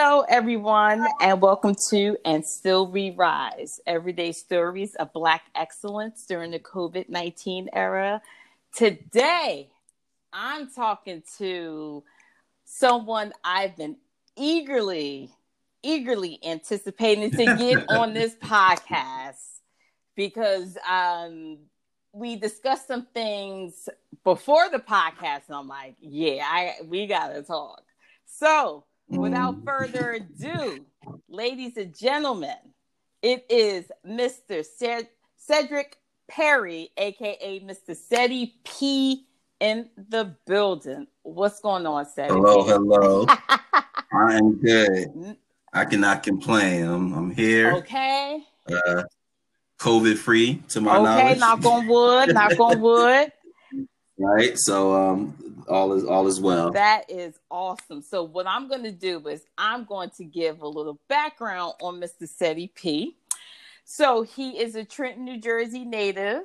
Hello, everyone, and welcome to And Still We Rise, everyday stories of Black excellence during the COVID-19 era. Today, I'm talking to someone I've been eagerly anticipating to get on this podcast because we discussed some things before the podcast, and I'm like, yeah, we gotta talk. So, without further ado, ladies and gentlemen, it is Mr. Cedric Perry, aka Mr. Ceddy P, in the building. What's going on, Cedric? Hello. I am good. I cannot complain. I'm here. Okay. COVID free, to my knowledge. Okay, knock on wood. Right, so all is well. That is awesome. So what I'm going to do is I'm going to give a little background on Mr. Ceddy P. So he is a Trenton, New Jersey native.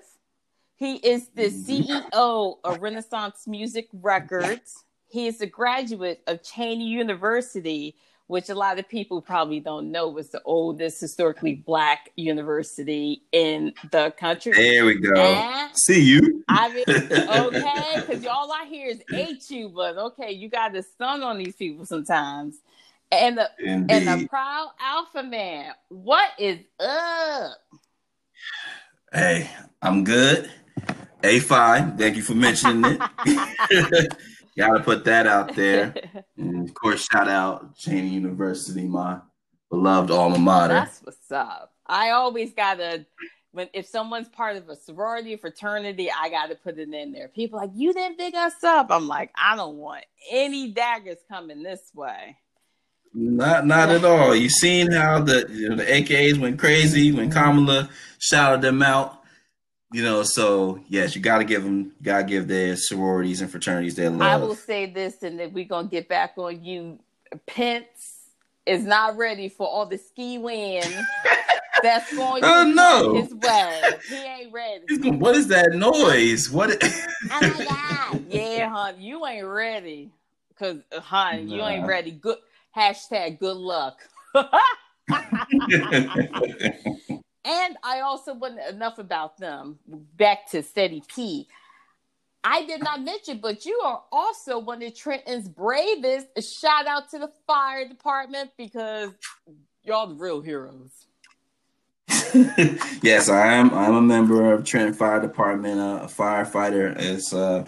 He is the CEO of Renaissance Music Records. He is a graduate of Cheyney University, which a lot of people probably don't know was the oldest historically Black university in the country. There we go. And see you. I mean, okay, because all I hear is hate you, but okay, you got to stun on these people sometimes. And a proud alpha man. What is up? Hey, I'm good. A5, thank you for mentioning it. Gotta put that out there. And of course, shout out Cheyney University, my beloved alma mater. That's what's up. I always gotta, if someone's part of a sorority, fraternity, I gotta put it in there. People are like, you didn't big us up. I'm like, I don't want any daggers coming this way. Not at all. You seen how the AKAs went crazy when Kamala shouted them out. You know, so yes, you gotta give them. You gotta give their sororities and fraternities their love. I will say this, and then we're gonna get back on you. Pence is not ready for all the ski wind that's going his way. He ain't ready. What is that noise? What? Oh my God! Yeah, hon, you ain't ready. Cause, hon, you ain't ready. Good hashtag. Good luck. And I also wasn't enough about them. Back to Ceddy P. I did not mention, but you are also one of Trenton's bravest. A shout out to the fire department because y'all the real heroes. Yes, I am. I'm a member of Trenton Fire Department, a firefighter. It's a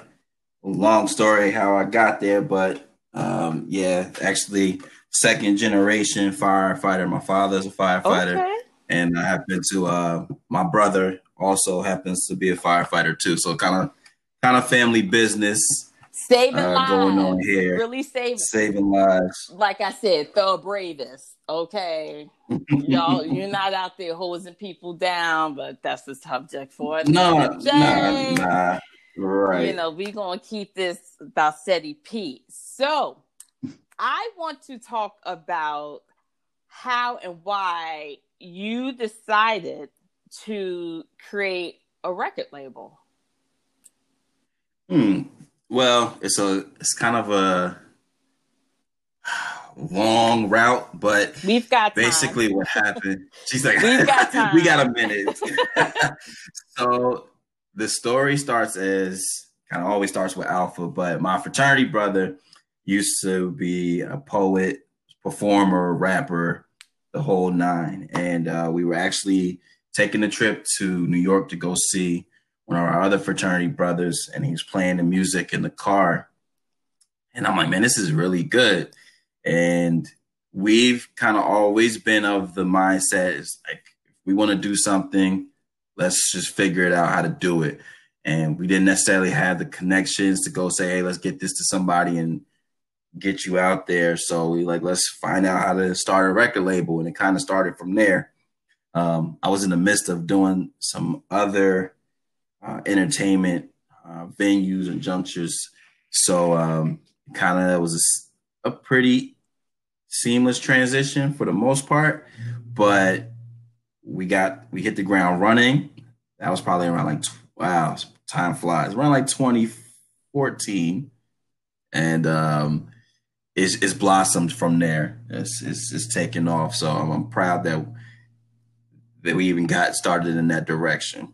long story how I got there, but actually second generation firefighter. My father's a firefighter. Okay. And I happen to my brother also happens to be a firefighter too. So kind of family business. Saving lives going on here. Really saving lives. Like I said, the bravest. Okay. Y'all, you're not out there hosing people down, but that's the subject for it. No. Right. You know, we're gonna keep this about Ceddy P. So I want to talk about how and why you decided to create a record label. Well, it's kind of a long route, but we've got basically time. What happened. She's like, we've got time. We got a minute. So the story starts as kind of always starts with Alpha, but my fraternity brother used to be a poet, performer, rapper, the whole nine. And we were actually taking a trip to New York to go see one of our other fraternity brothers, and he was playing the music in the car. And I'm like, man, this is really good. And we've kind of always been of the mindset, it's like, if we want to do something, let's just figure it out how to do it. And we didn't necessarily have the connections to go say, hey, let's get this to somebody and get you out there. So we let's find out how to start a record label. And it kind of started from there. I was in the midst of doing some other entertainment venues and junctures. So kind of was a pretty seamless transition for the most part, but we hit the ground running. That was probably around time flies, around 2014. And it's blossomed from there. It's taken off. So I'm proud that we even got started in that direction.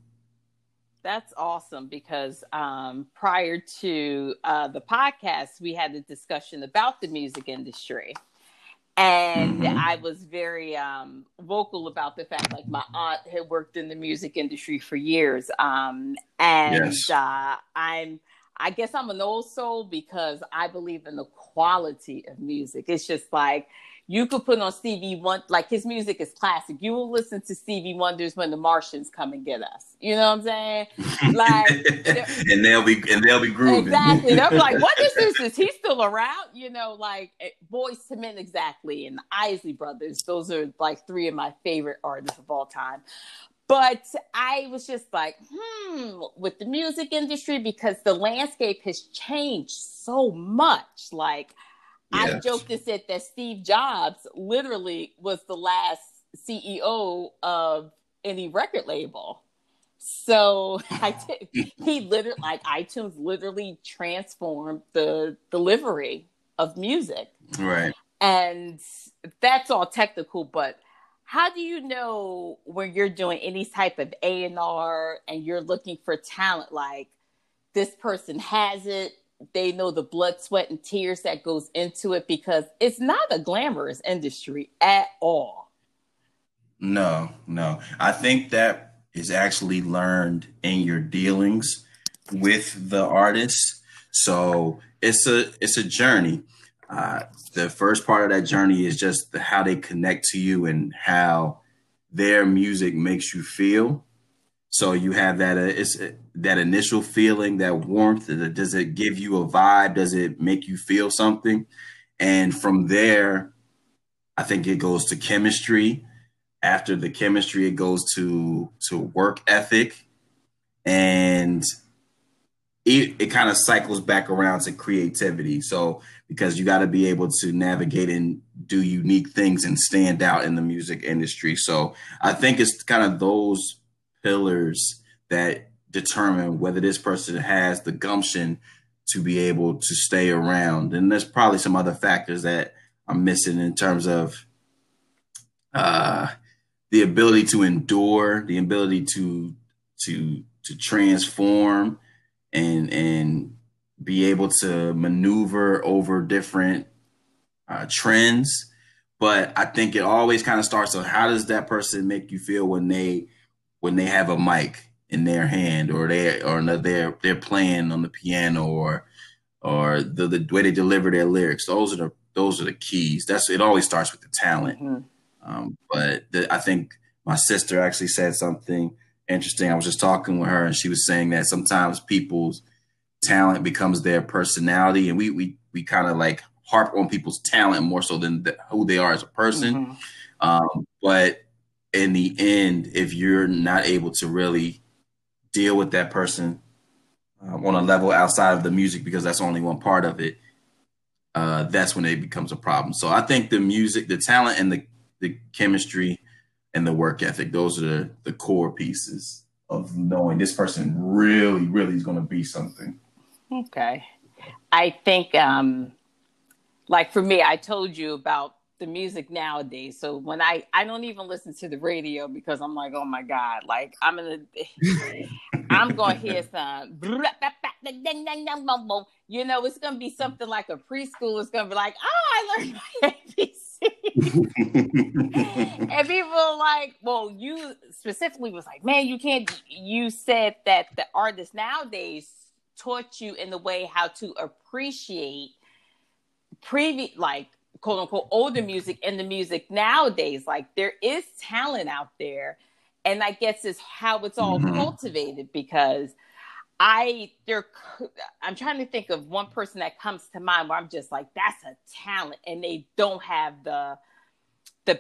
That's awesome, because prior to the podcast, we had a discussion about the music industry. And mm-hmm. I was very vocal about the fact, like, my aunt had worked in the music industry for years. I guess I'm an old soul, because I believe in the quality of music. It's just like, you could put on Stevie Wonder, like, his music is classic. You will listen to Stevie Wonder's when the Martians come and get us. You know what I'm saying? Like, and they'll be grooving. Exactly. They'll be like, what is this? Is he still around? You know, like, Boyz II Men, exactly, and the Isley Brothers. Those are like three of my favorite artists of all time. But I was just like, with the music industry, because the landscape has changed so much. Like, yes. I joked and said that Steve Jobs literally was the last CEO of any record label. So he literally, like, iTunes literally transformed the delivery of music. Right. And that's all technical, but how do you know when you're doing any type of A&R and you're looking for talent, like, this person has it? They know the blood, sweat, and tears that goes into it, because it's not a glamorous industry at all. No. I think that is actually learned in your dealings with the artists. So it's a journey. The first part of that journey is just how they connect to you and how their music makes you feel. So you have that initial feeling, that warmth. Does it give you a vibe? Does it make you feel something? And from there, I think it goes to chemistry. After the chemistry, it goes to work ethic. And it kind of cycles back around to creativity. So because you got to be able to navigate and do unique things and stand out in the music industry. So I think it's kind of those pillars that determine whether this person has the gumption to be able to stay around. And there's probably some other factors that I'm missing in terms of the ability to endure, the ability to transform and be able to maneuver over different trends. But I think it always kind of starts on, how does that person make you feel when they have a mic in their hand, or they're playing on the piano, or the way they deliver their lyrics? Those are the keys. It always starts with the talent. Mm-hmm. I think my sister actually said something interesting. I was just talking with her, and she was saying that sometimes people's talent becomes their personality, and we kind of like harp on people's talent more so than who they are as a person. Mm-hmm. But in the end, if you're not able to really deal with that person on a level outside of the music, because that's only one part of it, that's when it becomes a problem. So I think the music, the talent, and the chemistry and the work ethic, those are the core pieces of knowing this person really, really is going to be something. Okay. I think, like for me, I told you about the music nowadays. So when I don't even listen to the radio, because I'm like, oh my God, like I'm going to hear some, you know, it's going to be something like a preschool. It's going to be like, oh, I learned my ABC. And people are like, well, you specifically was like, man, you can't, you said that the artists nowadays taught you in the way how to appreciate like, quote unquote, older music and the music nowadays. Like, there is talent out there. And I guess it's how it's all mm-hmm. cultivated, because I'm trying to think of one person that comes to mind where I'm just like, that's a talent. And they don't have the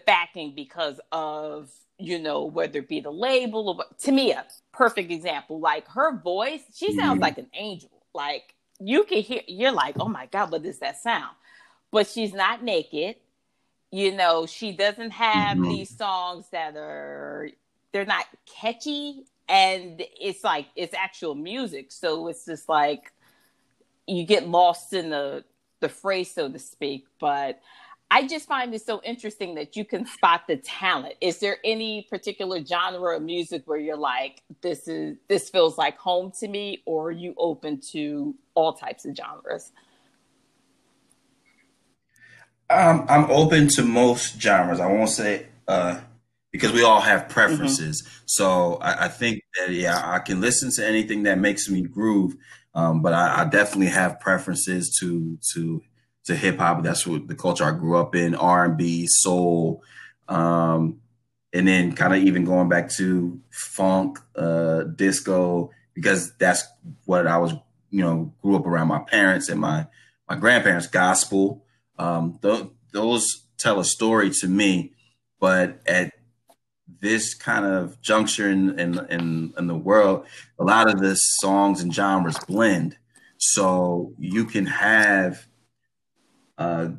backing because of, you know, whether it be the label or Tamia, perfect example. Like, her voice, she sounds mm-hmm. like an angel. Like, you can hear, you're like, oh my God, what is that sound? But she's not naked. You know, she doesn't have mm-hmm. these songs that are, they're not catchy. And it's like, it's actual music. So it's just like, you get lost in the the fray, so to speak. But I just find it so interesting that you can spot the talent. Is there any particular genre of music where you're like, this feels like home to me, or are you open to all types of genres? I'm open to most genres. I won't say because we all have preferences. Mm-hmm. So I think that, I can listen to anything that makes me groove. But I definitely have preferences to hip hop. That's what the culture I grew up in, R&B, soul. And then kind of even going back to funk, disco, because that's what I was, grew up around my parents and my grandparents, gospel. Those tell a story to me, but at this kind of juncture in the world, a lot of the songs and genres blend. So you can have a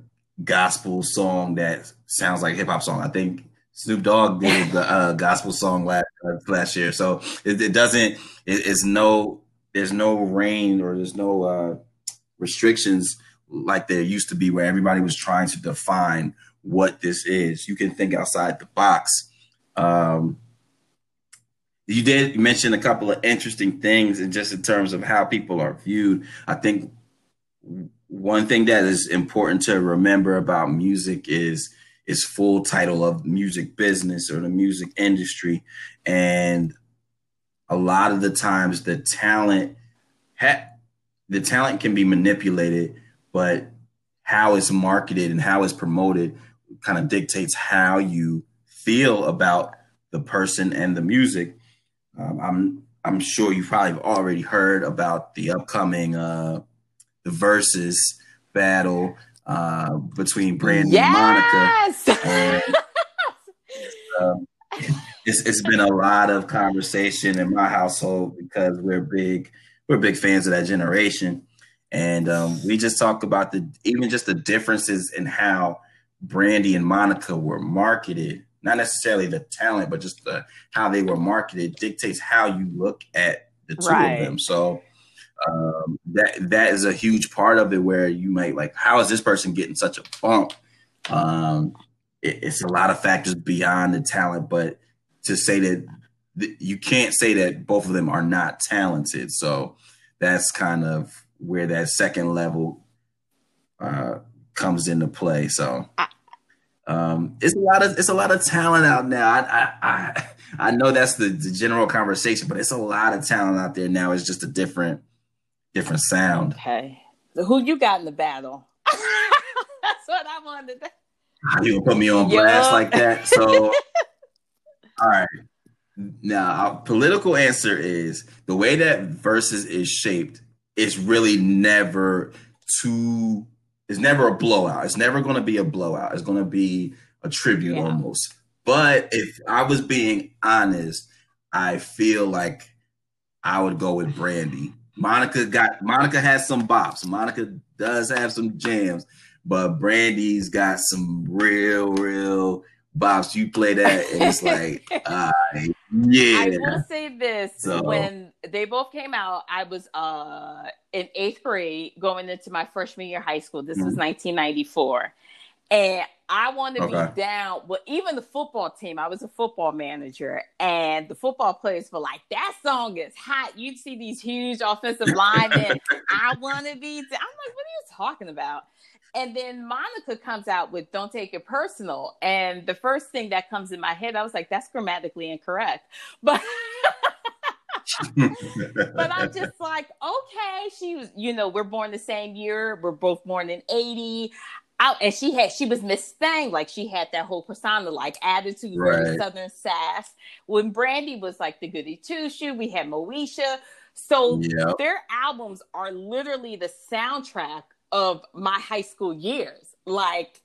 gospel song that sounds like a hip hop song. I think Snoop Dogg did the gospel song last year. So there's no reign or there's no restrictions like there used to be, where everybody was trying to define what this is. You can think outside the box. You did mention a couple of interesting things, and just in terms of how people are viewed, I think one thing that is important to remember about music is its full title of music business or the music industry. And a lot of the times the talent, can be manipulated, but how it's marketed and how it's promoted kind of dictates how you feel about the person and the music. I'm sure you probably have already heard about the upcoming the versus battle between Brandy and Monica. It's been a lot of conversation in my household because we're big fans of that generation, and we just talk about the differences in how Brandy and Monica were marketed. Not necessarily the talent, but just how they were marketed dictates how you look at the two of them. So that is a huge part of it, where you might like, how is this person getting such a bump? It's a lot of factors beyond the talent, but to say that you can't say that both of them are not talented. So that's kind of where that second level comes into play. So. It's a lot of talent out now. I know that's the general conversation, but it's a lot of talent out there now. It's just a different sound. Okay, so who you got in the battle? That's what I wanted. You gonna put me on blast like that? So, all right. Now, our political answer is the way that versus is shaped. It's never a blowout. It's never going to be a blowout. It's going to be a tribute almost. But if I was being honest, I feel like I would go with Brandy. Monica has some bops. Monica does have some jams, but Brandy's got some real bops. You play that, and it's like, I will say this: when they both came out, I was in 8th grade going into my freshman year of high school. This was 1994, and I wanted to be down. Well, even the football team, I was a football manager, and the football players were like, "That song is hot." You'd see these huge offensive linemen. I want to be. I'm like, what are you talking about? And then Monica comes out with Don't Take It Personal. And the first thing that comes in my head, I was like, that's grammatically incorrect. But but I'm just like, okay, she was, we're born the same year. We're both born in 80. And she was Miss Thing. Like, she had that whole persona, like attitude, Southern sass. When Brandy was like the goody two-shoe, we had Moesha. So their albums are literally the soundtrack of my high school years. Like,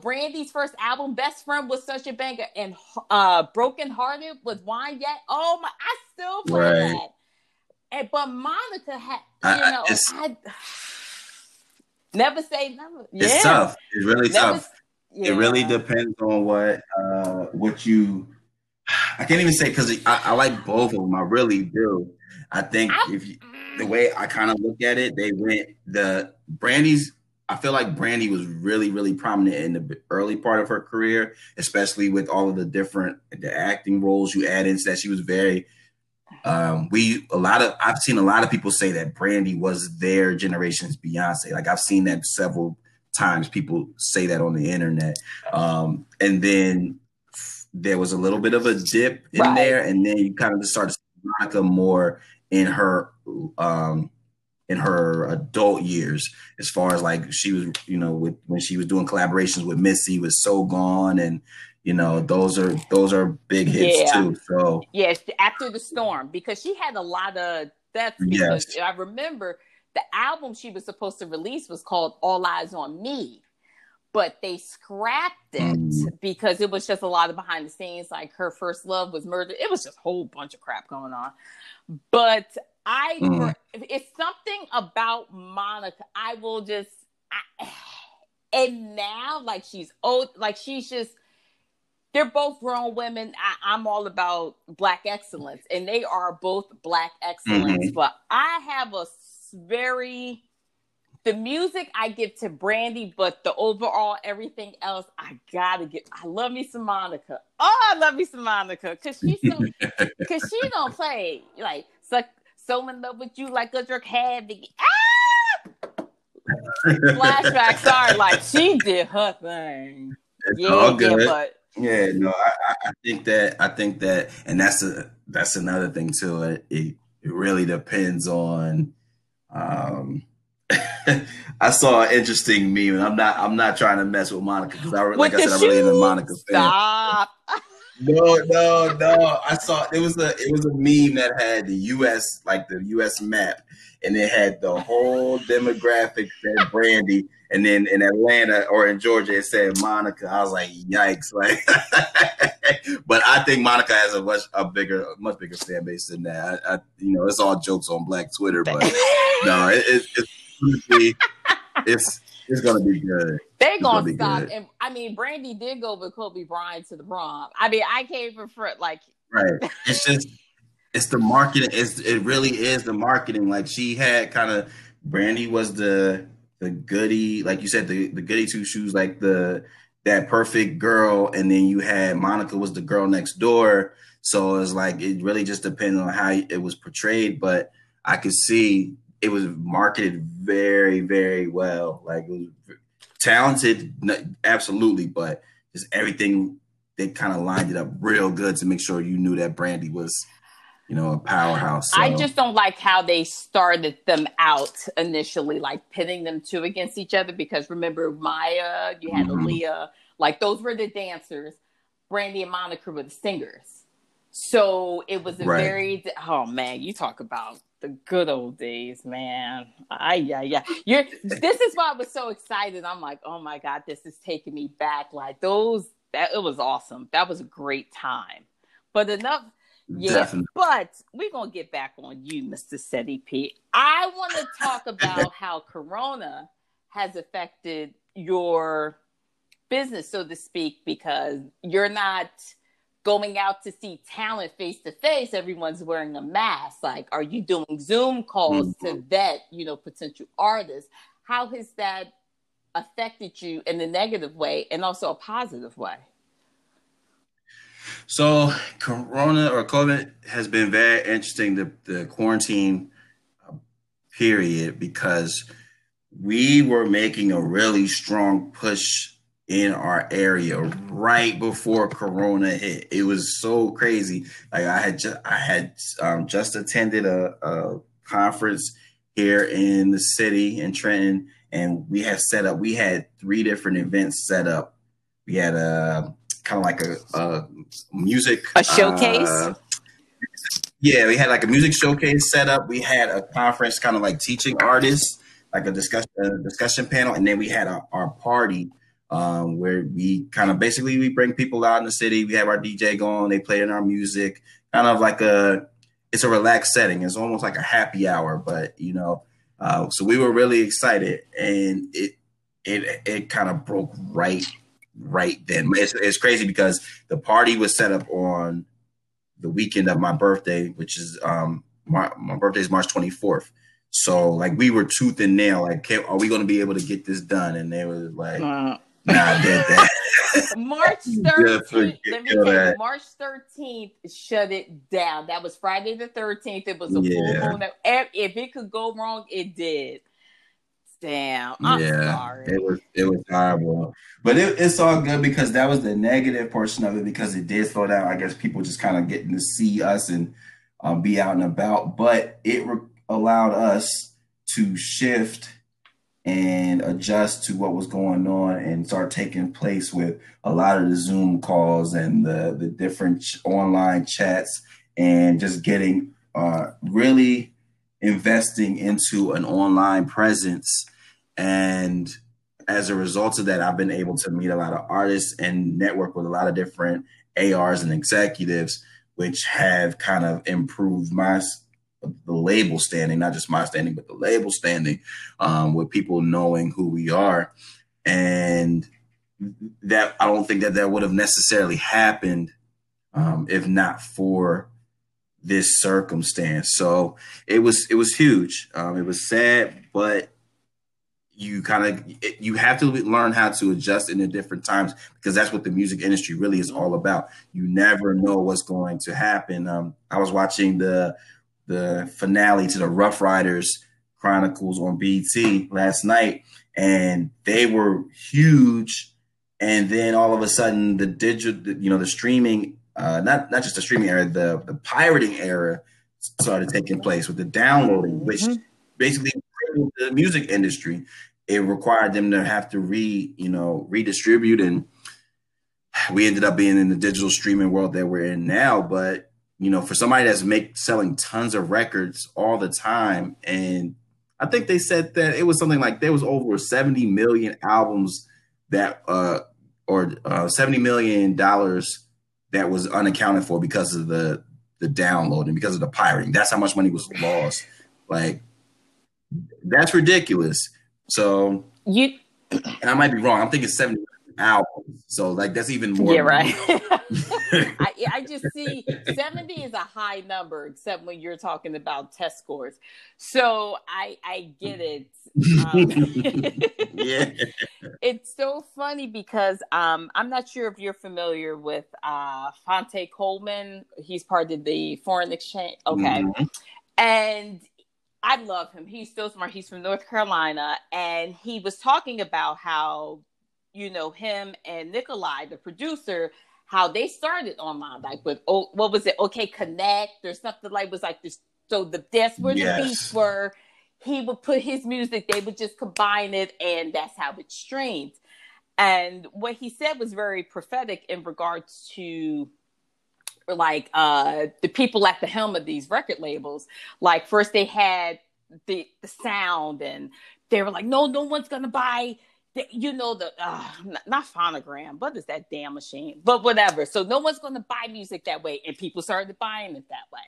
Brandy's first album, Best Friend, was such a banger, and Broken Hearted with Wanye. Oh my, I still play that. But Monica had, never say never. It's tough. It's really tough. It really depends on what you. I can't even say because I like both of them. I really do. I think the way I kind of look at it, they went the Brandy's. I feel like Brandy was really, really prominent in the early part of her career, especially with all of the different acting roles you add in. So that she was very. I've seen a lot of people say that Brandy was their generation's Beyonce. Like I've seen that several times. People say that on the internet, and then there was a little bit of a dip in there, and then you kind of just started to see Monica more in her adult years, as far as like she was, you know, with when she was doing collaborations with Missy, with So Gone, and you know, those are big hits too. So yes, After the Storm, because she had a lot of that's because I remember the album she was supposed to release was called All Eyes on Me, but they scrapped it because it was just a lot of behind the scenes. Like her first love was murdered. It was just a whole bunch of crap going on. But it's something about Monica. I will just, and now like she's old, like she's just. They're both grown women. I'm all about Black excellence, and they are both Black excellence. Mm-hmm. But I have a the music I give to Brandy, but the overall everything else I gotta give. I love me some Monica. Oh, I love me some Monica because she don't play like so in love with you like a jerk had to get. Ah! Flashbacks are like she did her thing. It's all good. I think that, and that's another thing too. It really depends on. I saw an interesting meme, and I'm not trying to mess with Monica because I'm really into Monica. Stop. No. I saw it was a meme that had the U.S. map, and it had the whole demographic that Brandy. And then in Atlanta or in Georgia, it said Monica. I was like, yikes! Like, but I think Monica has a much bigger fan base than that. I, you know, it's all jokes on Black Twitter, but no, it's gonna be good. They gonna stop. Good. And I mean, Brandy did go with Kobe Bryant to the prom. I mean, I came from front, like right. It's just it's the marketing. It really is the marketing. Like she had kind of Brandy was the goody, like you said, the goody two shoes, like that perfect girl, and then you had Monica was the girl next door. So it's like it really just depends on how it was portrayed, but I could see it was marketed very, very well. Like it was talented, absolutely, but just everything they kind of lined it up real good to make sure you knew that Brandy was. You know, a powerhouse. So. I just don't like how they started them out initially, like pitting them two against each other. Because remember, Maya, you had Aaliyah, like those were the dancers. Brandy and Monica were the singers. So it was oh man, you talk about the good old days, man. This is why I was so excited. I'm like, oh my God, this is taking me back. Like it was awesome. That was a great time. But enough. Yeah, definitely. But we're going to get back on you, Mr. Cedric P. I want to talk about how Corona has affected your business, so to speak, because you're not going out to see talent face-to-face. Everyone's wearing a mask. Like, are you doing Zoom calls to vet, you know, potential artists? How has that affected you in a negative way and also a positive way? So Corona or COVID has been very interesting, the quarantine period, because we were making a really strong push in our area right before Corona hit. It was so crazy. Like I had just attended a conference here in the city in Trenton, and we had three different events set up. We had a showcase. We had like a music showcase set up. We had a conference, kind of like teaching artists, like a discussion panel, and then we had our party where we kind of basically we bring people out in the city. We have our DJ going, they play in our music, kind of like it's a relaxed setting. It's almost like a happy hour, but you know, so we were really excited, and it kind of broke right then. It's crazy because the party was set up on the weekend of my birthday, which is my birthday is March 24th. So like we were tooth and nail, like, okay, are we going to be able to get this done? And they were like, nah, that. March 13th, let me tell you, March 13th shut it down. That was Friday the 13th. It was a full moon. If it could go wrong, it did. Damn, I'm sorry. It was horrible. But it's all good because that was the negative portion of it because it did slow down. I guess people just kind of getting to see us and be out and about. But it allowed us to shift and adjust to what was going on and start taking place with a lot of the Zoom calls and the different online chats and just getting really investing into an online presence. And as a result of that, I've been able to meet a lot of artists and network with a lot of different ARs and executives, which have kind of improved the label standing, not just my standing, but the label standing, with people knowing who we are. And that, I don't think that would have necessarily happened if not for this circumstance. So it was huge. It was sad, but you have to learn how to adjust in the different times, because that's what the music industry really is all about. You never know what's going to happen. I was watching the finale to the Rough Riders Chronicles on BT last night, and they were huge. And then all of a sudden the digital, the streaming, not just the streaming era, the pirating era started taking place with the downloading, which basically the music industry. It required them to have to redistribute. And we ended up being in the digital streaming world that we're in now. But for somebody that's selling tons of records all the time, and I think they said that it was something like there was over 70 million albums that, or $70 million that was unaccounted for because of the download and because of the pirating. That's how much money was lost. Like, that's ridiculous. So, and I might be wrong. I'm thinking 70 albums. So, like, that's even more. Yeah, right. I just see 70 is a high number, except when you're talking about test scores. So I get it. Yeah. It's so funny because I'm not sure if you're familiar with Phonte Coleman. He's part of the Foreign Exchange. Okay. Mm-hmm. And I love him. He's so smart. He's from North Carolina. And he was talking about how, him and Nicolay, the producer, how they started online, like with, what was it? Okay, Connect or something, like was like this. So that's where the beats were. He would put his music, they would just combine it, and that's how it streamed. And what he said was very prophetic in regards to like the people at the helm of these record labels. Like first they had the sound, and they were like, no one's gonna buy not Phonogram, but it's that damn machine, but whatever. So no one's going to buy music that way. And people started buying it that way.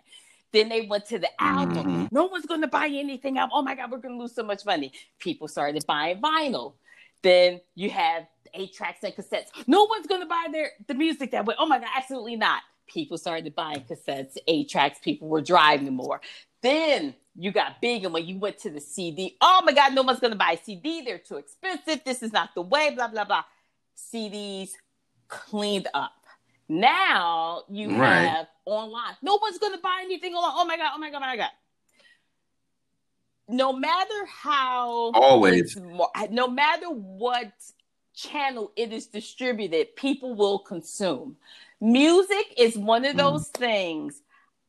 Then they went to the album. Mm-hmm. No one's going to buy anything out. Oh my God, we're going to lose so much money. People started buying vinyl. Then you have 8-tracks and cassettes. No one's going to buy the music that way. Oh my God, absolutely not. People started buying cassettes, 8-tracks. People were driving more. Then you got big, and when you went to the CD, oh my God, no one's going to buy a CD. They're too expensive. This is not the way, blah, blah, blah. CDs cleaned up. Now you have online. No one's going to buy anything online. Oh my God. No matter how... Always. No matter what channel it is distributed, people will consume. Music is one of those things.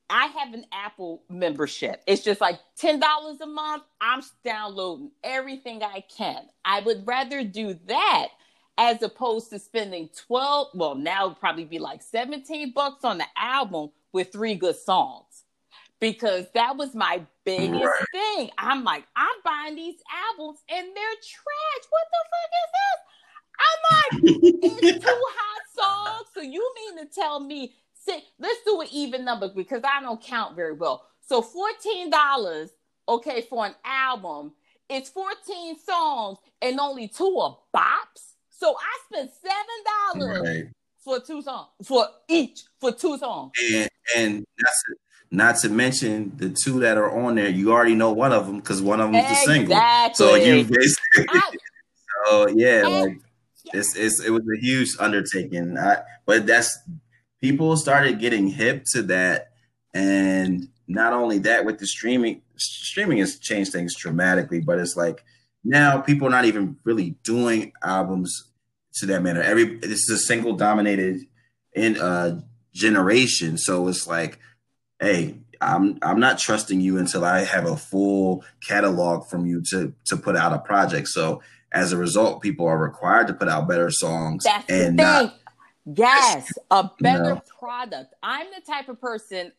I have an Apple membership. It's just like $10 a month. I'm downloading everything I can. I would rather do that as opposed to spending now it'd probably be like $17 on the album with 3 good songs, because that was my biggest thing. I'm like, I'm buying these albums and they're trash. What the fuck is this? I'm like, it's 2 hot songs. So you mean to tell me, let's do an even number, because I don't count very well. So $14, okay, for an album, it's 14 songs and only 2 are bops. So I spent $7 for 2 songs, for each, for 2 songs. And that's Not to mention the two that are on there, you already know one of them because one of them is the single. So you basically, it was a huge undertaking. But that's, people started getting hip to that, and not only that, with the streaming has changed things dramatically. But it's like now people are not even really doing albums to that manner. This is a single dominated in generation, so it's like, hey, I'm not trusting you until I have a full catalog from you to put out a project. So as a result, people are required to put out better songs. That's and the thing. A better product. I'm the type of person,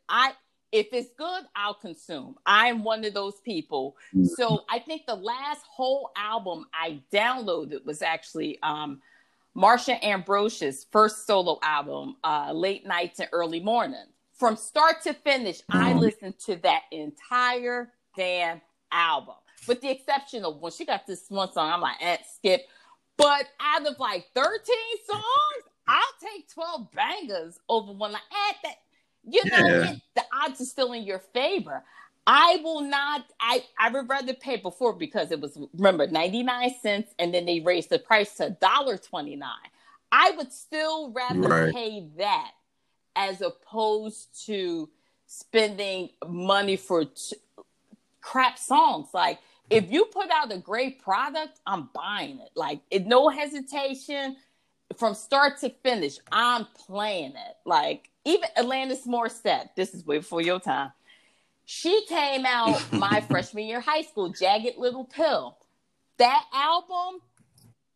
if it's good, I'll consume. I'm one of those people. Mm-hmm. So I think the last whole album I downloaded was actually Marsha Ambrosius' first solo album, Late Nights and Early Morning. From start to finish, I listened to that entire damn album. With the exception of when she got this one song, I'm like, skip. But out of like 13 songs, I'll take 12 bangers over one. Like, that. You know, the odds are still in your favor. I will not, I would rather pay before, because it was, remember, 99 cents, and then they raised the price to $1.29. I would still rather pay that as opposed to spending money for crap songs. Like, if you put out a great product, I'm buying it. Like, no hesitation. From start to finish, I'm playing it. Like, even Alanis Morissette, this is way before your time. She came out my freshman year of high school, Jagged Little Pill. That album,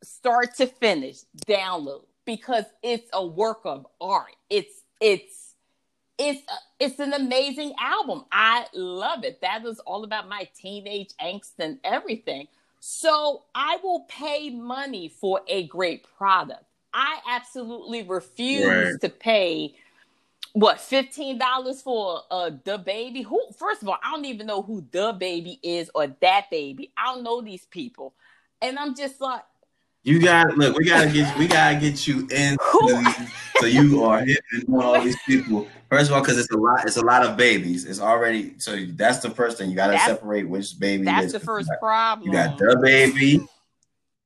start to finish, download, because it's a work of art. It's an amazing album. I love it. That was all about my teenage angst and everything. So I will pay money for a great product. I absolutely refuse to pay $15 for DaBaby. Who, first of all, I don't even know who DaBaby is or that baby. I don't know these people, and I'm just like, you got look. We gotta get you in, so you are hitting all these people. First of all, because it's a lot of babies. It's already, so that's the first thing, you gotta separate which baby. That's the first problem. You got DaBaby.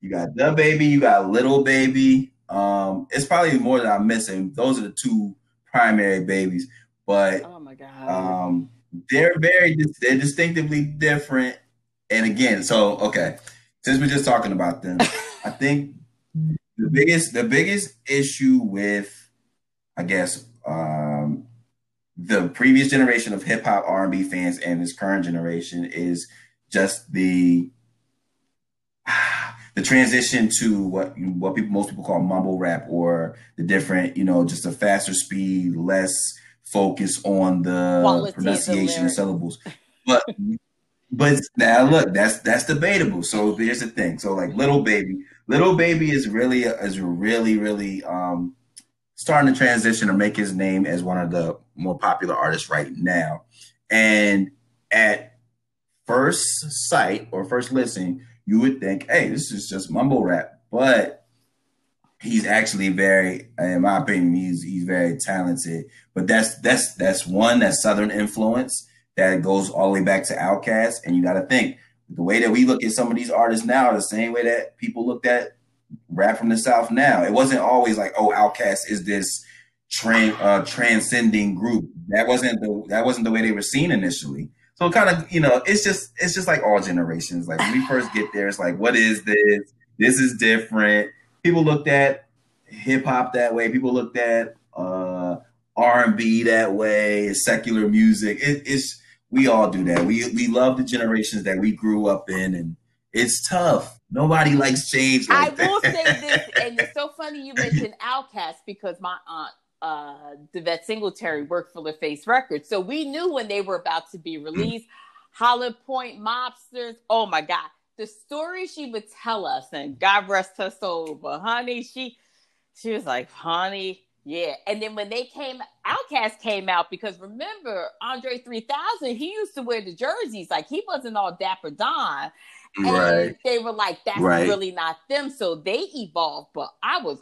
You got Little Baby. It's probably more than I'm missing. Those are the two primary babies, but oh my god, they're distinctively different. And again, so okay, since we're just talking about them, I think the biggest issue with, I guess, the previous generation of hip hop R&B fans and this current generation is just the transition to what most people call mumble rap, or the different, just a faster speed, less focus on the quality, pronunciation of syllables. But now look, that's debatable. So here's the thing. So like Little Baby is really starting to transition or make his name as one of the more popular artists right now. And at first sight or first listen, you would think, hey, this is just mumble rap, but he's actually very, in my opinion, he's very talented. But that's Southern influence that goes all the way back to Outkast. And you got to think, the way that we look at some of these artists now, the same way that people looked at rap from the South now. It wasn't always like, oh, Outkast is this transcending group. That wasn't the way they were seen initially. So kind of, it's just like all generations. Like when we first get there, it's like, what is this? This is different. People looked at hip hop that way. People looked at R&B that way, secular music. We all do that. We love the generations that we grew up in, and it's tough. Nobody likes change. I will say this, and it's so funny you mentioned Outkast, because my aunt, DeVette Singletary, worked for LaFace Records. So we knew when they were about to be released. Holland Point Mobsters. Oh my God. The story she would tell us, and God rest her soul, but honey, she was like, honey, yeah. And then when Outkast came out, because remember, Andre 3000, he used to wear the jerseys. Like, he wasn't all Dapper Don. And they were like, that's really not them. So they evolved, but I was...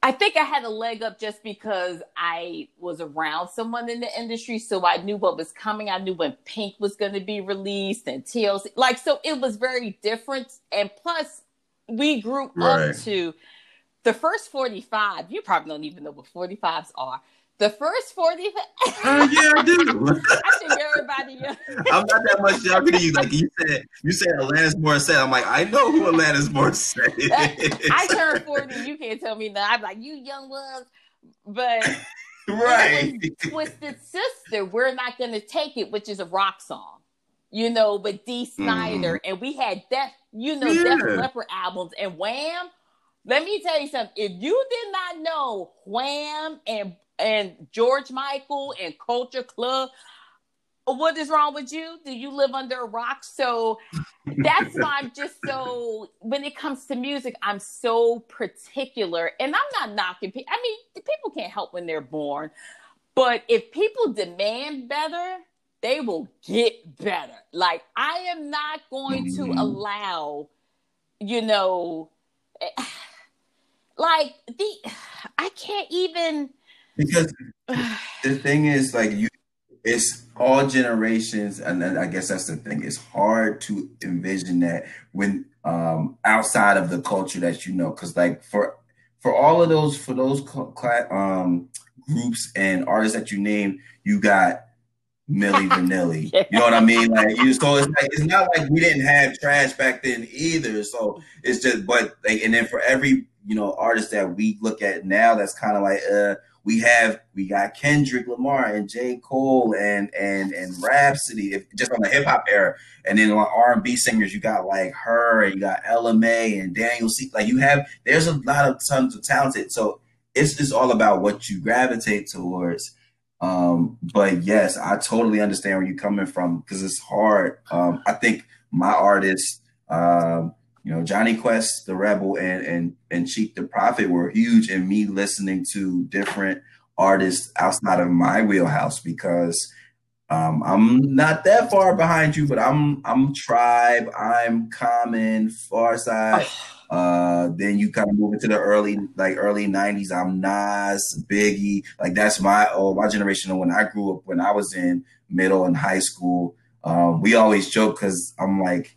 I think I had a leg up just because I was around someone in the industry, so I knew what was coming. I knew when Pink was going to be released and TLC. Like, so it was very different. And plus, we grew up to the first 45. You probably don't even know what 45s are. The first 45. Yeah, I do. I think everybody. I'm not that much younger than you. Like you said Alanis Morissette. I'm like, I know who Alanis Morissette is. I turned 40. You can't tell me that. I'm like, you young ones. But right. Twisted Sister, We're Not Gonna Take It, which is a rock song, you know, but Dee Snider. And we had Def, Def Leppard albums and Wham. Let me tell you something. If you did not know Wham and George Michael and Culture Club, what is wrong with you? Do you live under a rock? So that's why I'm just so, when it comes to music, I'm so particular. And I'm not knocking people. I mean, people can't help when they're born. But if people demand better, they will get better. Like, I am not going to allow, like, I can't even... Because the thing is, like, it's all generations, and I guess that's the thing. It's hard to envision that when outside of the culture that you know, because like for all of those groups and artists that you named, you got Milli Vanilli. Yeah. You know what I mean? Like, so it's like it's not like we didn't have trash back then either. So it's just, but like, and then for every artist that we look at now, that's kind of like we got Kendrick Lamar and J Cole and Rhapsody, just on the hip hop era. And then on R&B singers, you got like her, and you got Ella Mae and Daniel C. Like, there's a lot of tons of talented. So it's just all about what you gravitate towards. But yes, I totally understand where you're coming from, because it's hard. I think my artists, Johnny Quest the Rebel and Cheek the Prophet were huge in me listening to different artists outside of my wheelhouse, because I'm not that far behind you, but I'm Tribe, I'm Common, Farside. Then you kind of move into the early 90s. I'm Nas, Biggie. Like, that's my generation. And when I grew up, when I was in middle and high school, we always joke, because I'm like,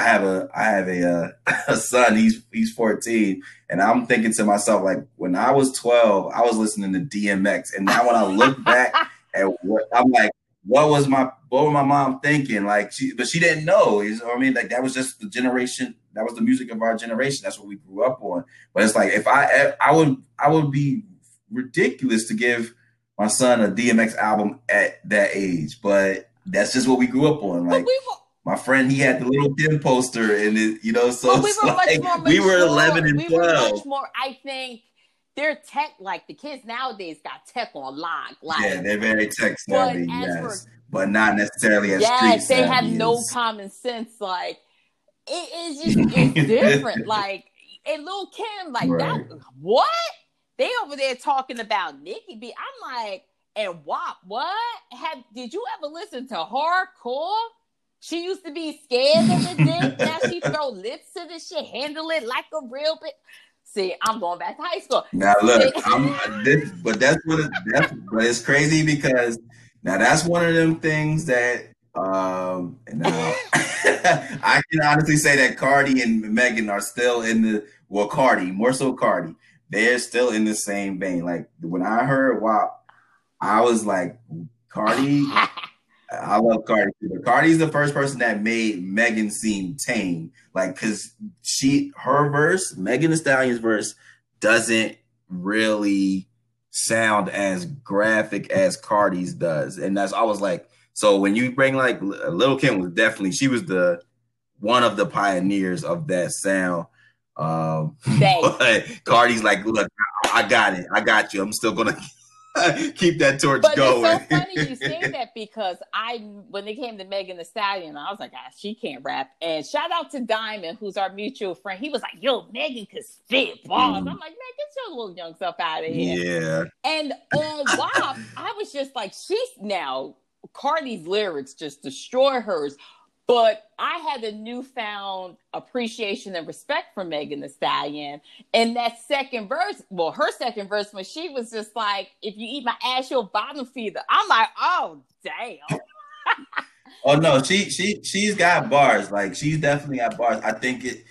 I have a son. He's 14, and I'm thinking to myself, like, when I was 12, I was listening to DMX, and now when I look back at what I'm like, what was my mom thinking? Like, she didn't know. You know what I mean? Like, that was just the generation. That was the music of our generation. That's what we grew up on. But it's like, if I would be ridiculous to give my son a DMX album at that age. But that's just what we grew up on. Like. My friend, he had the Lil Kim poster, and so we were, like, much more mature. We were 11 and 12. We were much more. I think they're tech, like the kids nowadays got tech on lock. Like, yeah, they're very tech savvy, yes, but not necessarily as street savvy. They have no common sense. Like, it is just different. Like, and Lil Kim, like that. What they over there talking about Nicki B? I'm like, and WAP. What did you ever listen to hardcore? She used to be scared of the dick. Now she throw lips to the shit, handle it like a real bitch. See, I'm going back to high school. Now look, but it's crazy, because now that's one of them things that I can honestly say that Cardi and Megan are still in Cardi. They're still in the same vein. Like, when I heard WAP, I was like, Cardi. I love Cardi. Cardi's the first person that made Megan seem tame. Like, because her verse, Megan Thee Stallion's verse, doesn't really sound as graphic as Cardi's does. And that's, I was like, so when you bring, like, Lil Kim was definitely, she was one of the pioneers of that sound. But Cardi's like, look, I got it. I got you. I'm still going to keep that torch going. But it's so funny you say that, because when it came to Megan Thee Stallion, I was like, gosh, she can't rap. And shout out to Diamond, who's our mutual friend. He was like, yo, Megan could spit balls. I'm like, man, get your little young stuff out of here. Yeah. And on WAP, I was just like, Cardi's lyrics just destroy hers. But I had a newfound appreciation and respect for Megan Thee Stallion. And that second verse, well, her second verse, when she was just like, if you eat my ass, you'll bottom feeder. I'm like, oh, damn. Oh, no, she's got bars. Like, she's definitely got bars. I think it,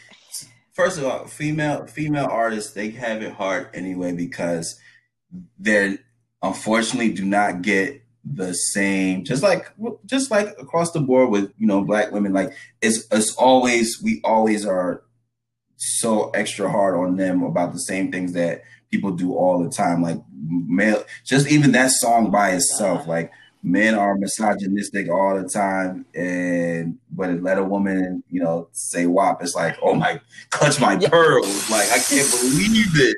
first of all, female artists, they have it hard anyway because they unfortunately do not get the same, just like across the board with, you know, black women, like it's always, we always are so extra hard on them about the same things that people do all the time. Like male, just even that song by itself, like men are misogynistic all the time, and but it let a woman, you know, say WAP, it's like, oh my, clutch my pearls, like I can't believe it,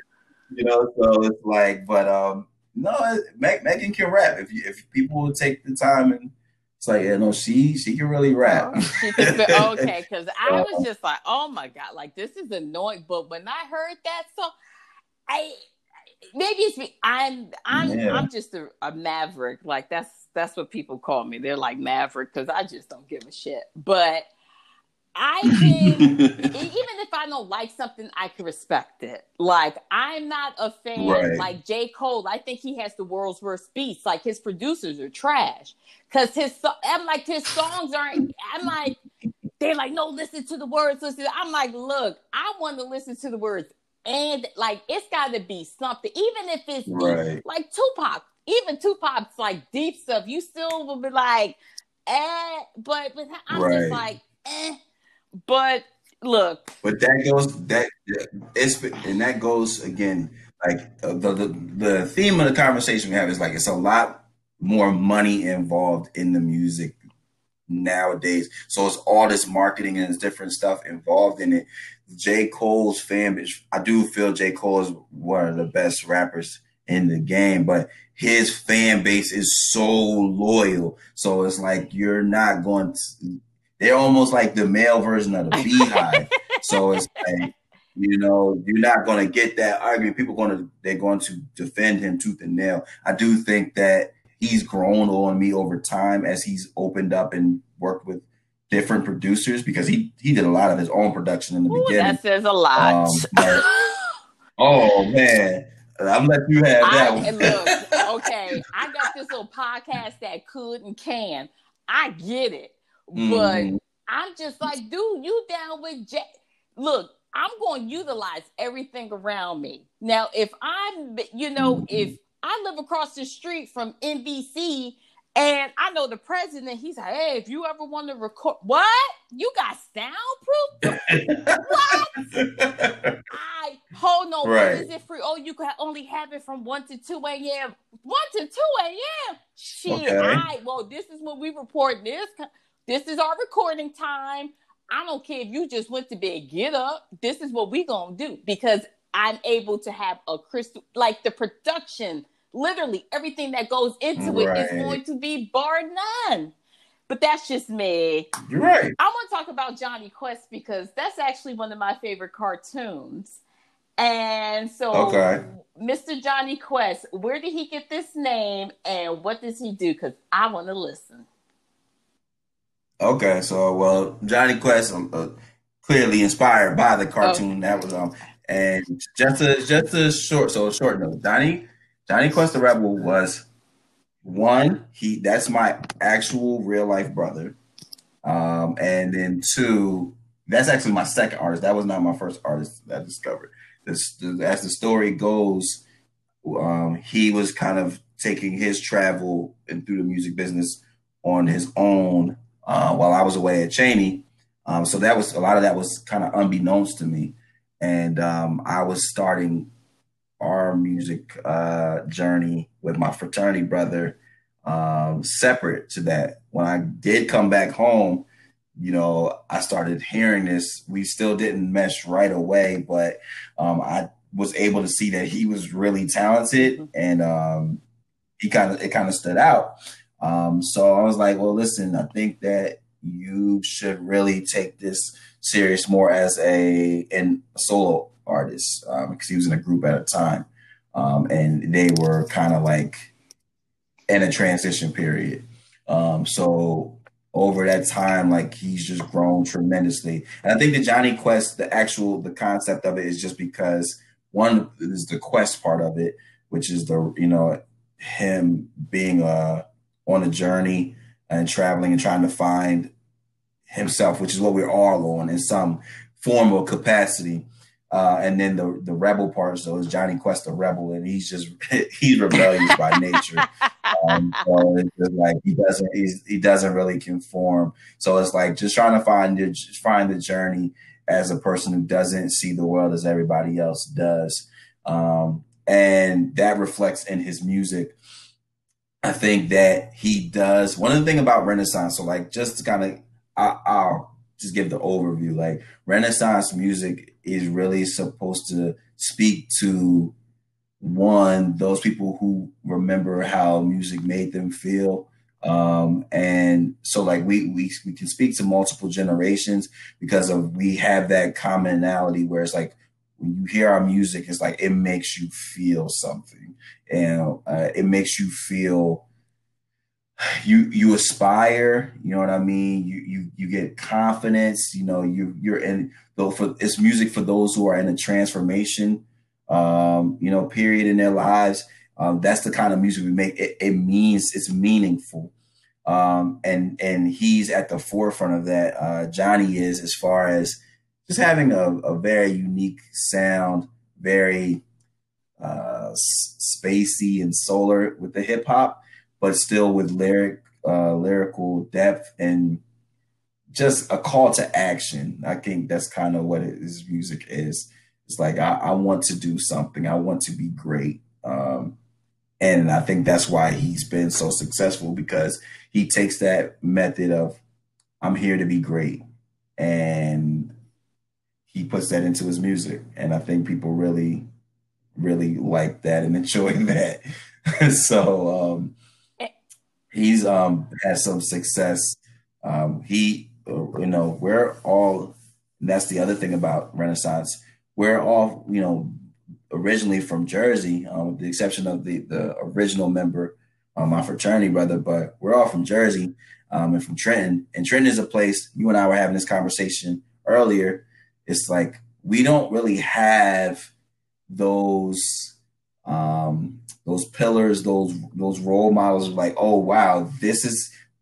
you know. So it's like, but no, Megan can rap. If people will take the time, and it's like, you know, she can really rap. Okay, because I was just like, oh my God, like this is annoying. But when I heard that song, I'm just a maverick. Like that's what people call me. They're like maverick because I just don't give a shit. But I can, even if I don't like something, I can respect it. Like, I'm not a fan, right. Like J Cole, I think he has the world's worst beats. Like, his producers are trash. Because his songs aren't, I'm like, they're like, no, listen to the words. Listen. I'm like, look, I want to listen to the words. And, like, it's got to be something. Even if it's right. Like Tupac, even Tupac's, like, deep stuff, you still will be like, eh. But I'm right. Just like, eh. But look, but that goes that goes again. Like the theme of the conversation we have is like it's a lot more money involved in the music nowadays. So it's all this marketing and this different stuff involved in it. J. Cole's fan base. I do feel J. Cole is one of the best rappers in the game, but his fan base is so loyal. So it's like you're not going to. They're almost like the male version of the beehive. So it's like, you know, you're not going to get that argument. They're going to defend him tooth and nail. I do think that he's grown on me over time as he's opened up and worked with different producers because he did a lot of his own production in the beginning. That says a lot. But, oh, man. I'm letting you have that one. Look, okay, I got this little podcast that could and can. I get it. But I'm just like, dude, you down with J? Look, I'm going to utilize everything around me. Now, if I'm, you know, if I live across the street from NBC and I know the president, he's like, hey, if you ever want to record, what? You got soundproof? What? I hold on. Right. What is it free? Oh, you can only have it from 1 to 2 a.m. 1 to 2 a.m. Shit. Okay. This is when we report this. This is our recording time. I don't care if you just went to bed. Get up. This is what we gonna do because I'm able to have a crystal, like the production, literally everything that goes into it is going to be bar none. But that's just me. You're right. I want to talk about Johnny Quest because that's actually one of my favorite cartoons. And so, okay. Mr. Johnny Quest, where did he get this name and what does he do? Because I want to listen. Okay, so well, Johnny Quest clearly inspired by the cartoon that was and just a short note. Johnny Quest the Rebel was one. That's my actual real life brother, and then two. That's actually my second artist. That was not my first artist that I discovered. As the story goes, he was kind of taking his travel and through the music business on his own. While I was away at Cheyney. So that was a lot of that was kind of unbeknownst to me. And I was starting our music journey with my fraternity brother separate to that. When I did come back home, you know, I started hearing this. We still didn't mesh right away, but I was able to see that he was really talented and it kind of stood out. So I was like, well, listen, I think that you should really take this serious more as a solo artist because he was in a group at a time. And they were kind of like in a transition period. So over that time, like, he's just grown tremendously. And I think the Johnny Quest, the concept of it is just because, one, is the quest part of it, which is him being on a journey and traveling and trying to find himself, which is what we're all on in some form or capacity. And then the rebel part, so is Johnny Quest the Rebel, and he's rebellious by nature. So it's just like he doesn't really conform. So it's like just trying to find the journey as a person who doesn't see the world as everybody else does, and that reflects in his music. I think that he does one other thing about Renaissance. So like, just to kind of, I'll just give the overview. Like, Renaissance music is really supposed to speak to, one, those people who remember how music made them feel. And so like we can speak to multiple generations because we have that commonality where it's like, when you hear our music, it's like, it makes you feel something, and it makes you feel, you aspire, you know what I mean? You get confidence, you're in, though, for it's music for those who are in a transformation, period in their lives. That's the kind of music we make. It means, it's meaningful. And he's at the forefront of that. Johnny is, as far as just having a very unique sound, very spacey and solar with the hip hop, but still with lyrical depth and just a call to action. I think that's kind of what his music is. It's like, I want to do something. I want to be great. And I think that's why he's been so successful, because he takes that method of, I'm here to be great, and he puts that into his music. And I think people really, really like that and enjoy that. So he's had some success. We're all, and that's the other thing about Renaissance. We're all, originally from Jersey, with the exception of the original member, my fraternity brother, but we're all from Jersey, and from Trenton. And Trenton is a place, you and I were having this conversation earlier. It's like, we don't really have those pillars, those role models of like, oh, wow,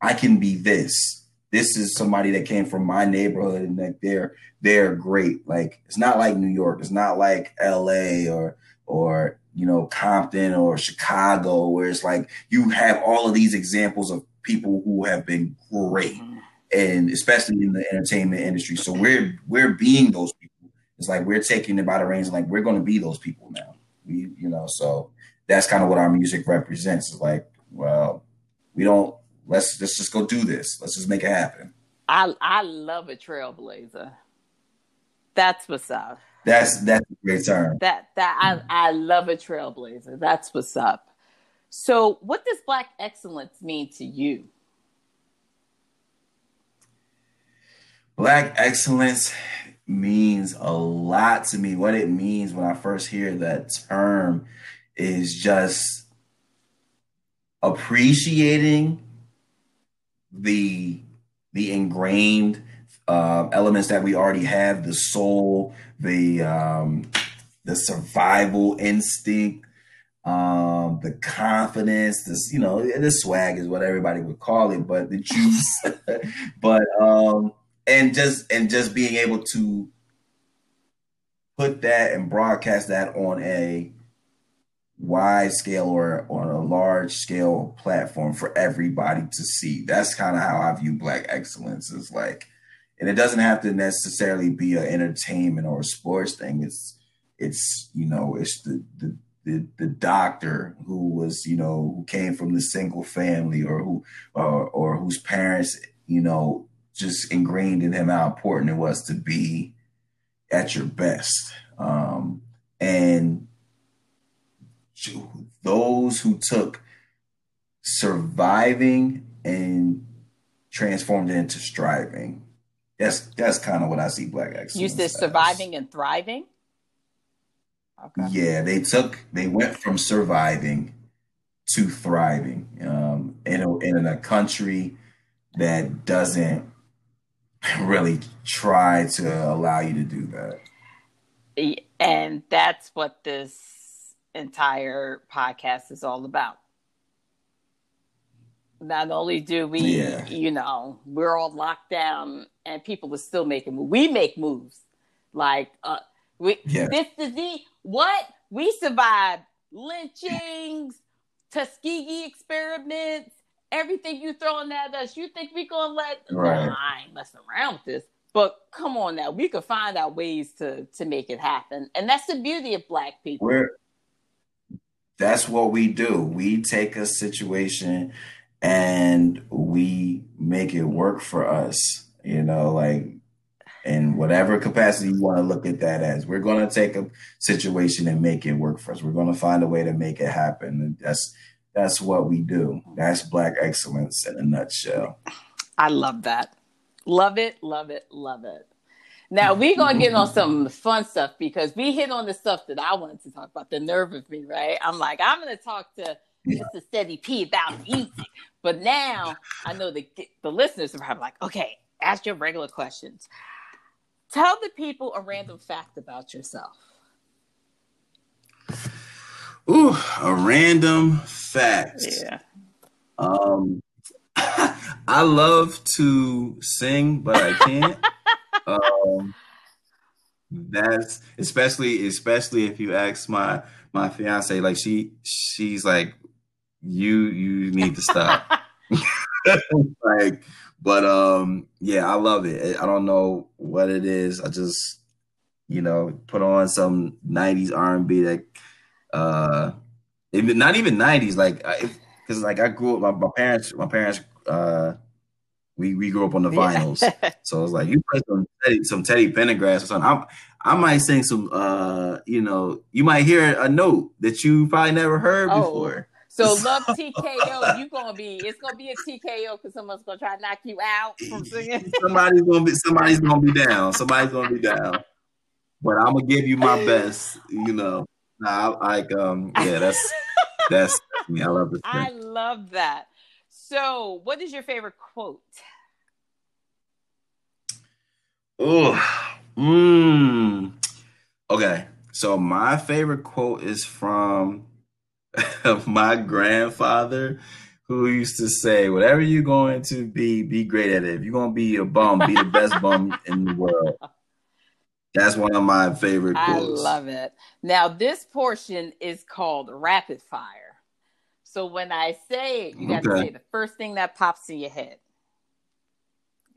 I can be this. This is somebody that came from my neighborhood, and like they're great. Like, it's not like New York, it's not like LA or Compton or Chicago, where it's like you have all of these examples of people who have been great, and especially in the entertainment industry. So we're being those people. It's like we're taking it by the reins, and like we're going to be those people now. So that's kind of what our music represents. It's like, well, we don't. Let's just go do this. Let's just make it happen. I love a trailblazer. That's what's up. That's a great term. I love a trailblazer. That's what's up. So what does Black excellence mean to you? Black excellence means a lot to me. What it means when I first hear that term is just appreciating the ingrained elements that we already have, the soul, the survival instinct, the confidence, this swag is what everybody would call it, but the juice, and just being able to put that and broadcast that on a wide scale or on a large scale platform for everybody to see. That's kind of how I view Black excellence. Is like, and it doesn't have to necessarily be an entertainment or a sports thing. It's the doctor who was, who came from the single family, or whose parents, just ingrained in him how important it was to be at your best. And those who took surviving and transformed it into striving. That's kind of what I see Black excellence. You said surviving and thriving? Okay. Yeah, they went from surviving to thriving in a country that doesn't really try to allow you to do that. And that's what this entire podcast is all about. Not only do we, you know, we're all locked down and people are still making moves. We make moves. Like, this disease, what? We survived lynchings, Tuskegee experiments, everything you throwing at us. You think we gonna let... Right. I ain't messing around with this. But come on now, we could find out ways to make it happen. And that's the beauty of Black people. That's what we do. We take a situation and we make it work for us, you know, like in whatever capacity you want to look at that as. We're going to take a situation and make it work for us. We're going to find a way to make it happen. That's what we do. That's Black excellence in a nutshell. I love that. Love it, love it, love it. Now, we're going to get on some fun stuff because we hit on the stuff that I wanted to talk about, the nerve of me, right? I'm like, I'm going to talk to Mr. Steady P about music. But now I know the listeners are probably like, okay, ask your regular questions. Tell the people a random fact about yourself. Ooh, a random fact. Yeah. I love to sing, but I can't. That's especially if you ask my fiance, like she's like, you need to stop. Like, but I love it. I don't know what it is. I just, you know, put on some 90s R&B that not even 90s, like, because like I grew up, my parents we grew up on the vinyls. Yeah. So I was like, you play some Teddy Pendergrass or something. I might sing some, you know, you might hear a note that you probably never heard before. So love TKO, it's going to be a TKO because someone's going to try to knock you out from singing. Somebody's going to be down. But I'm going to give you my best, you know. That's me. I love this thing. I love that. So, what is your favorite quote? Okay. So, my favorite quote is from my grandfather, who used to say, "Whatever you're going to be great at it. If you're going to be a bum, be the best bum in the world." That's one of my favorite quotes. I love it. Now, this portion is called Rapid Fire. So when I say it, you got to say the first thing that pops in your head.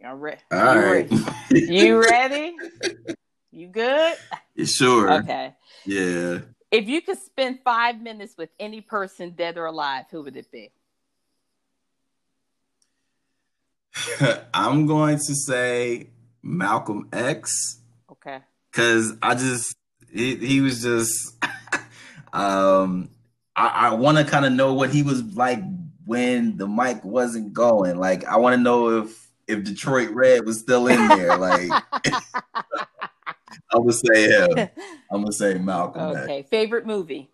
Y'all ready? All right. You ready? You good? Sure. Okay. Yeah. If you could spend 5 minutes with any person, dead or alive, who would it be? I'm going to say Malcolm X. Okay. Because he was just, I want to kind of know what he was like when the mic wasn't going. Like, I want to know if Detroit Red was still in there. Like, I would say him. I'm gonna say Malcolm. Okay. Favorite movie.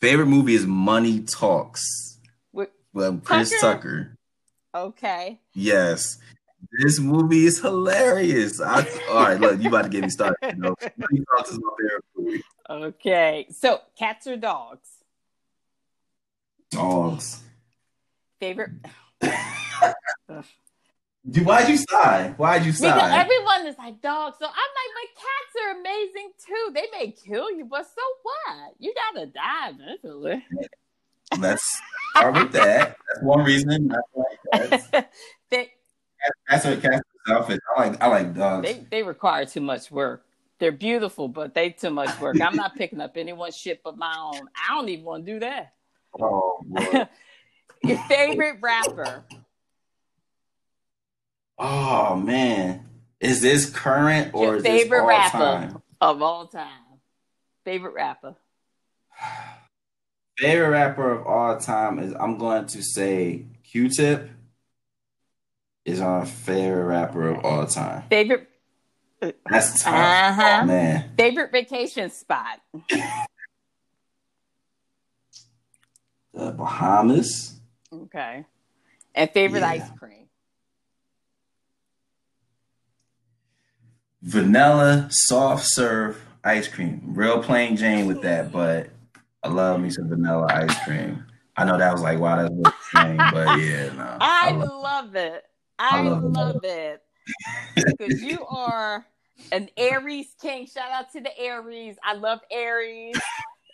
Favorite movie is Money Talks. Chris Tucker. Okay. Yes. This movie is hilarious. All right, look, you about to get me started. You know? Money Talks is my favorite movie. Okay, so cats or dogs? Dogs. Favorite? Why'd you sigh? Because everyone is like dogs. So I'm like, but cats are amazing too. They may kill you, but so what? You gotta die eventually. Let's start with that. That's one reason. I like cats. Cats are selfish. I like dogs. They require too much work. They're beautiful, but they too much work. I'm not picking up anyone's shit but my own. I don't even want to do that. Oh, your favorite rapper? Oh man, is this current or is this all rapper time? Of all time? Favorite rapper? Favorite rapper of all time is, I'm going to say Q-Tip is our favorite rapper of all time. Favorite. That's tough. Uh-huh. Man. Favorite vacation spot? The Bahamas. Okay. And favorite ice cream? Vanilla soft serve ice cream. Real plain Jane with that, but I love me some vanilla ice cream. I know that was like, wow, that's a thing, but yeah, no. I love it. I love it. Because you are an Aries king. Shout out to the Aries. I love Aries.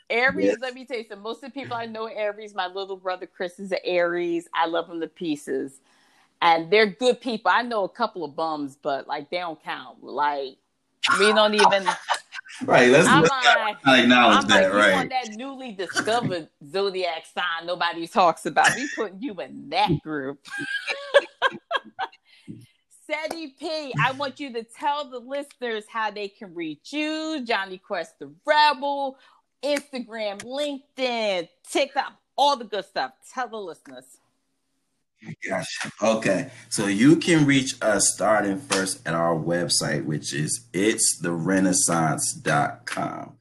Aries, yes. Let me tell you something. Most of the people I know are Aries. My little brother Chris is an Aries. I love him to pieces. And they're good people. I know a couple of bums, but like they don't count. Like we don't even. Right, let's acknowledge that, right? On that newly discovered zodiac sign nobody talks about. We putting you in that group. Ceddy P, I want you to tell the listeners how they can reach you, Johnny Quest the Rebel, Instagram, LinkedIn, TikTok, all the good stuff. Tell the listeners. Gosh. Okay. So you can reach us starting first at our website, which is itstherenaissance.com.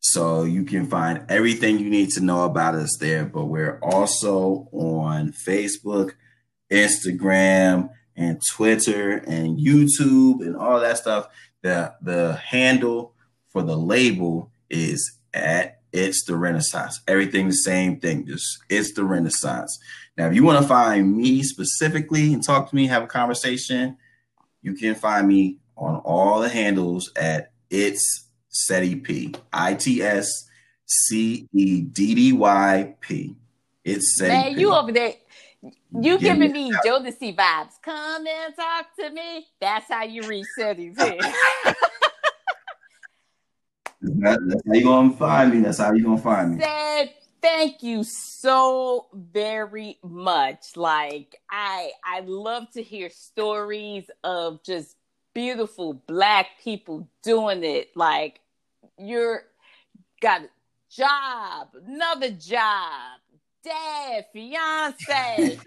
So you can find everything you need to know about us there, but we're also on Facebook, Instagram, and Twitter, and YouTube, and all that stuff. The handle for the label is at It's the Renaissance. Everything the same thing. Just It's the Renaissance. Now, if you want to find me specifically and talk to me, have a conversation, you can find me on all the handles at It's Ceddy P. ItsCeddyP. It's Ceddy P. Man, you over there. You giving me Jodeci vibes. Come and talk to me. That's how you reach Ceddy P. That's how you're going to find me. That's how you're going to find me. Said, thank you so very much. Like, I love to hear stories of just beautiful Black people doing it. Like, you're got a job, another job, dad, fiance.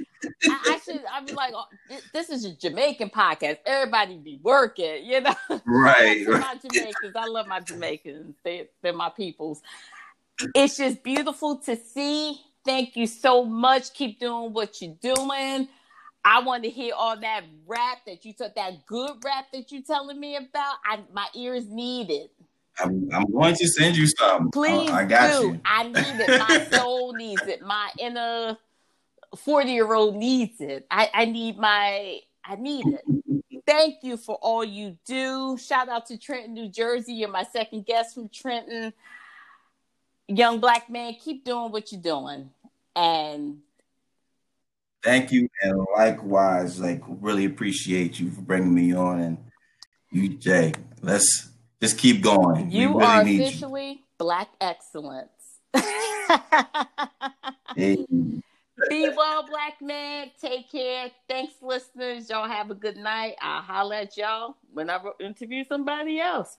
I'd be like, oh, this is a Jamaican podcast. Everybody be working, you know? Right. My Jamaicans. I love my Jamaicans. They're my peoples. It's just beautiful to see. Thank you so much. Keep doing what you're doing. I want to hear all that rap that you took, that good rap that you're telling me about. My ears need it. I'm going to send you something. Please I got do. You. I need it. My soul needs it. My inner 40-year-old needs it. I need it. Thank you for all you do. Shout out to Trenton, New Jersey. You're my second guest from Trenton. Young Black man, keep doing what you're doing. And thank you. And likewise, like, really appreciate you for bringing me on. And you, Jay, let's just keep going. You really are officially Black excellence. Hey. Be well, Black man. Take care. Thanks, listeners. Y'all have a good night. I'll holler at y'all when I interview somebody else.